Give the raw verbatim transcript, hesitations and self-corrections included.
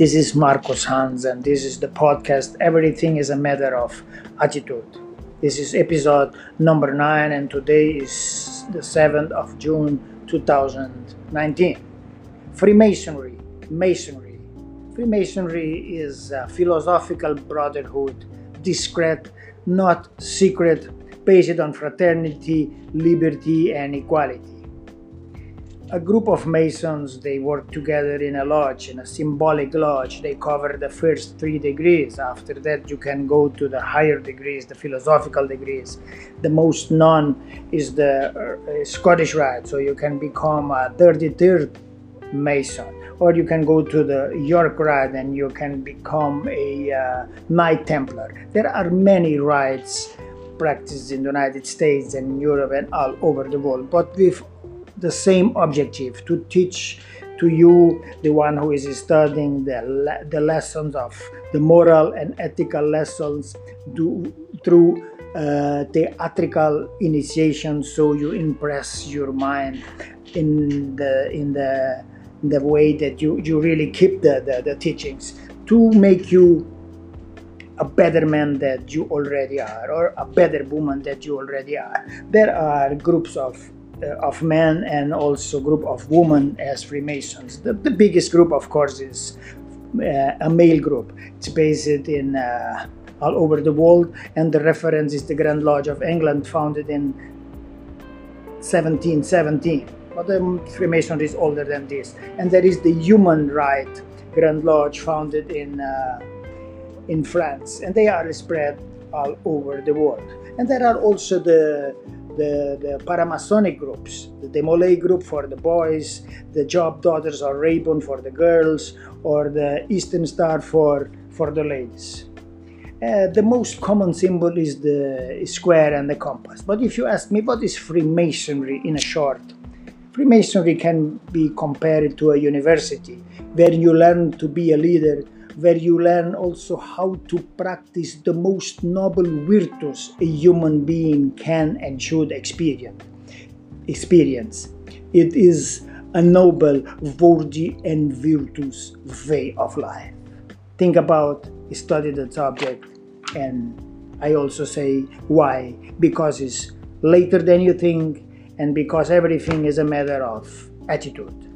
This is Marcos Hans, and this is the podcast Everything is a Matter of Attitude. This is episode number nine, and today is the seventh of June two thousand nineteen. Freemasonry, Masonry. Freemasonry is a philosophical brotherhood, discreet, not secret, based on fraternity, liberty, and equality. A group of Masons, they work together in a lodge, in a symbolic lodge. They cover the first three degrees. After that, you can go to the higher degrees, the philosophical degrees. The most known is the uh, Scottish Rite, so you can become a thirty-third Mason. Or you can go to the York Rite and you can become a uh, Knight Templar. There are many rites practiced in the United States and Europe and all over the world, but we've the same objective, to teach to you, the one who is studying the, le the lessons of the moral and ethical lessons do, through uh, theatrical initiation, so you impress your mind in the in the the way that you, you really keep the, the, the teachings to make you a better man that you already are, or a better woman that you already are. There are groups of of men and also group of women as Freemasons. The, the biggest group, of course, is uh, a male group. It's based in uh, all over the world, and the reference is the Grand Lodge of England, founded in seventeen seventeen. But the Freemasonry is older than this. And there is the Human Right Grand Lodge, founded in uh, in France, and they are spread all over the world. And there are also the The, the paramasonic groups, the DeMolay group for the boys, the Job Daughters or Rainbow for the girls, or the Eastern Star for, for the ladies. Uh, the most common symbol is the square and the compass. But if you ask me, what is Freemasonry in a short? Freemasonry can be compared to a university where you learn to be a leader, where you learn also how to practice the most noble virtues a human being can and should experience. It is a noble, worthy and virtuous way of life. Think about, study the subject, and I also say why. Because it's later than you think, and because everything is a matter of attitude.